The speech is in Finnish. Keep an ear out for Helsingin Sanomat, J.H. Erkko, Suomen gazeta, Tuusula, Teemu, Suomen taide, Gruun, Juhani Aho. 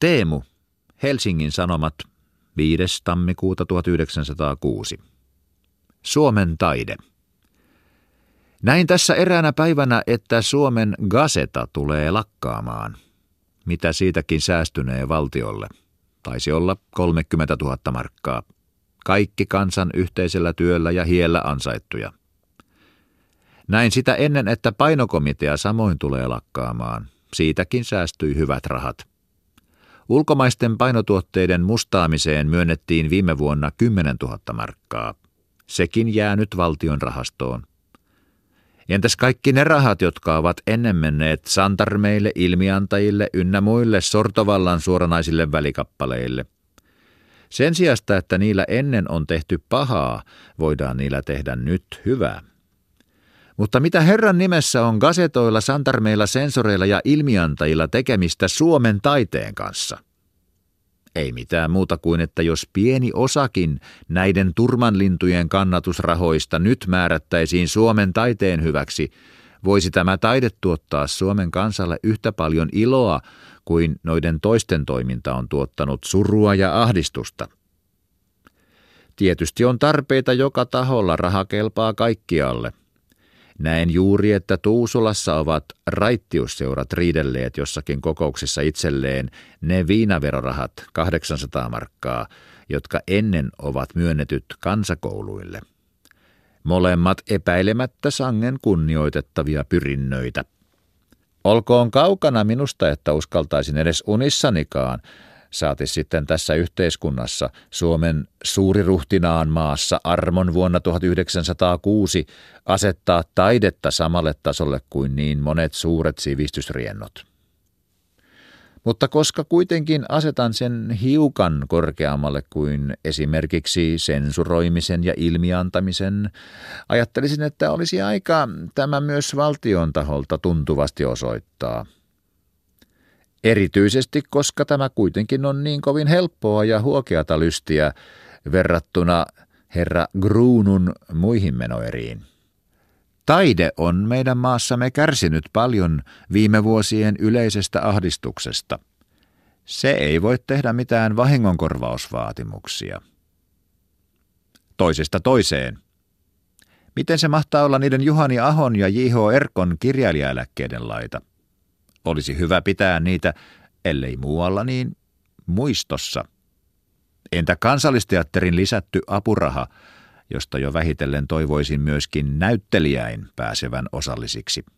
Teemu, Helsingin Sanomat, 5. tammikuuta 1906. Suomen taide. Näin tässä eräänä päivänä, että Suomen gazeta tulee lakkaamaan. Mitä siitäkin säästynee valtiolle? Taisi olla 30 000 markkaa. Kaikki kansan yhteisellä työllä ja hiellä ansaittuja. Näin sitä ennen, että painokomitea samoin tulee lakkaamaan. Siitäkin säästyi hyvät rahat. Ulkomaisten painotuotteiden mustaamiseen myönnettiin viime vuonna 10 000 markkaa. Sekin jää nyt valtion rahastoon. Entäs kaikki ne rahat, jotka ovat ennen menneet santarmeille, ilmiantajille ynnä muille sortovallan suoranaisille välikappaleille? Sen sijasta, että niillä ennen on tehty pahaa, voidaan niillä tehdä nyt hyvää. Mutta mitä Herran nimessä on gazetoilla, santarmeilla, sensoreilla ja ilmiantajilla tekemistä Suomen taiteen kanssa? Ei mitään muuta kuin, että jos pieni osakin näiden turmanlintujen kannatusrahoista nyt määrättäisiin Suomen taiteen hyväksi, voisi tämä taide tuottaa Suomen kansalle yhtä paljon iloa kuin noiden toisten toiminta on tuottanut surua ja ahdistusta. Tietysti on tarpeita joka taholla, raha kelpaa kaikkialle. Näen juuri, että Tuusulassa ovat raittiusseurat riidelleet jossakin kokouksessa itselleen ne viinaverorahat 800 markkaa, jotka ennen ovat myönnetyt kansakouluille. Molemmat epäilemättä sangen kunnioitettavia pyrinnöitä. Olkoon kaukana minusta, että uskaltaisin edes unissanikaan, saati sitten tässä yhteiskunnassa, Suomen suuriruhtinaan maassa armon vuonna 1906, asettaa taidetta samalle tasolle kuin niin monet suuret sivistysriennot. Mutta koska kuitenkin asetan sen hiukan korkeammalle kuin esimerkiksi sensuroimisen ja ilmiantamisen, ajattelisin, että olisi aika tämä myös valtion taholta tuntuvasti osoittaa. Erityisesti, koska tämä kuitenkin on niin kovin helppoa ja huokeata lystiä verrattuna herra Gruunun muihin menoeriin. Taide on meidän maassamme kärsinyt paljon viime vuosien yleisestä ahdistuksesta. Se ei voi tehdä mitään vahingonkorvausvaatimuksia. Toisesta toiseen. Miten se mahtaa olla niiden Juhani Ahon ja J.H. Erkon kirjailijaeläkkeiden laita? Olisi hyvä pitää niitä, ellei muualla, niin muistossa. Entä Kansallisteatterin lisätty apuraha, josta jo vähitellen toivoisin myöskin näyttelijäin pääsevän osallisiksi?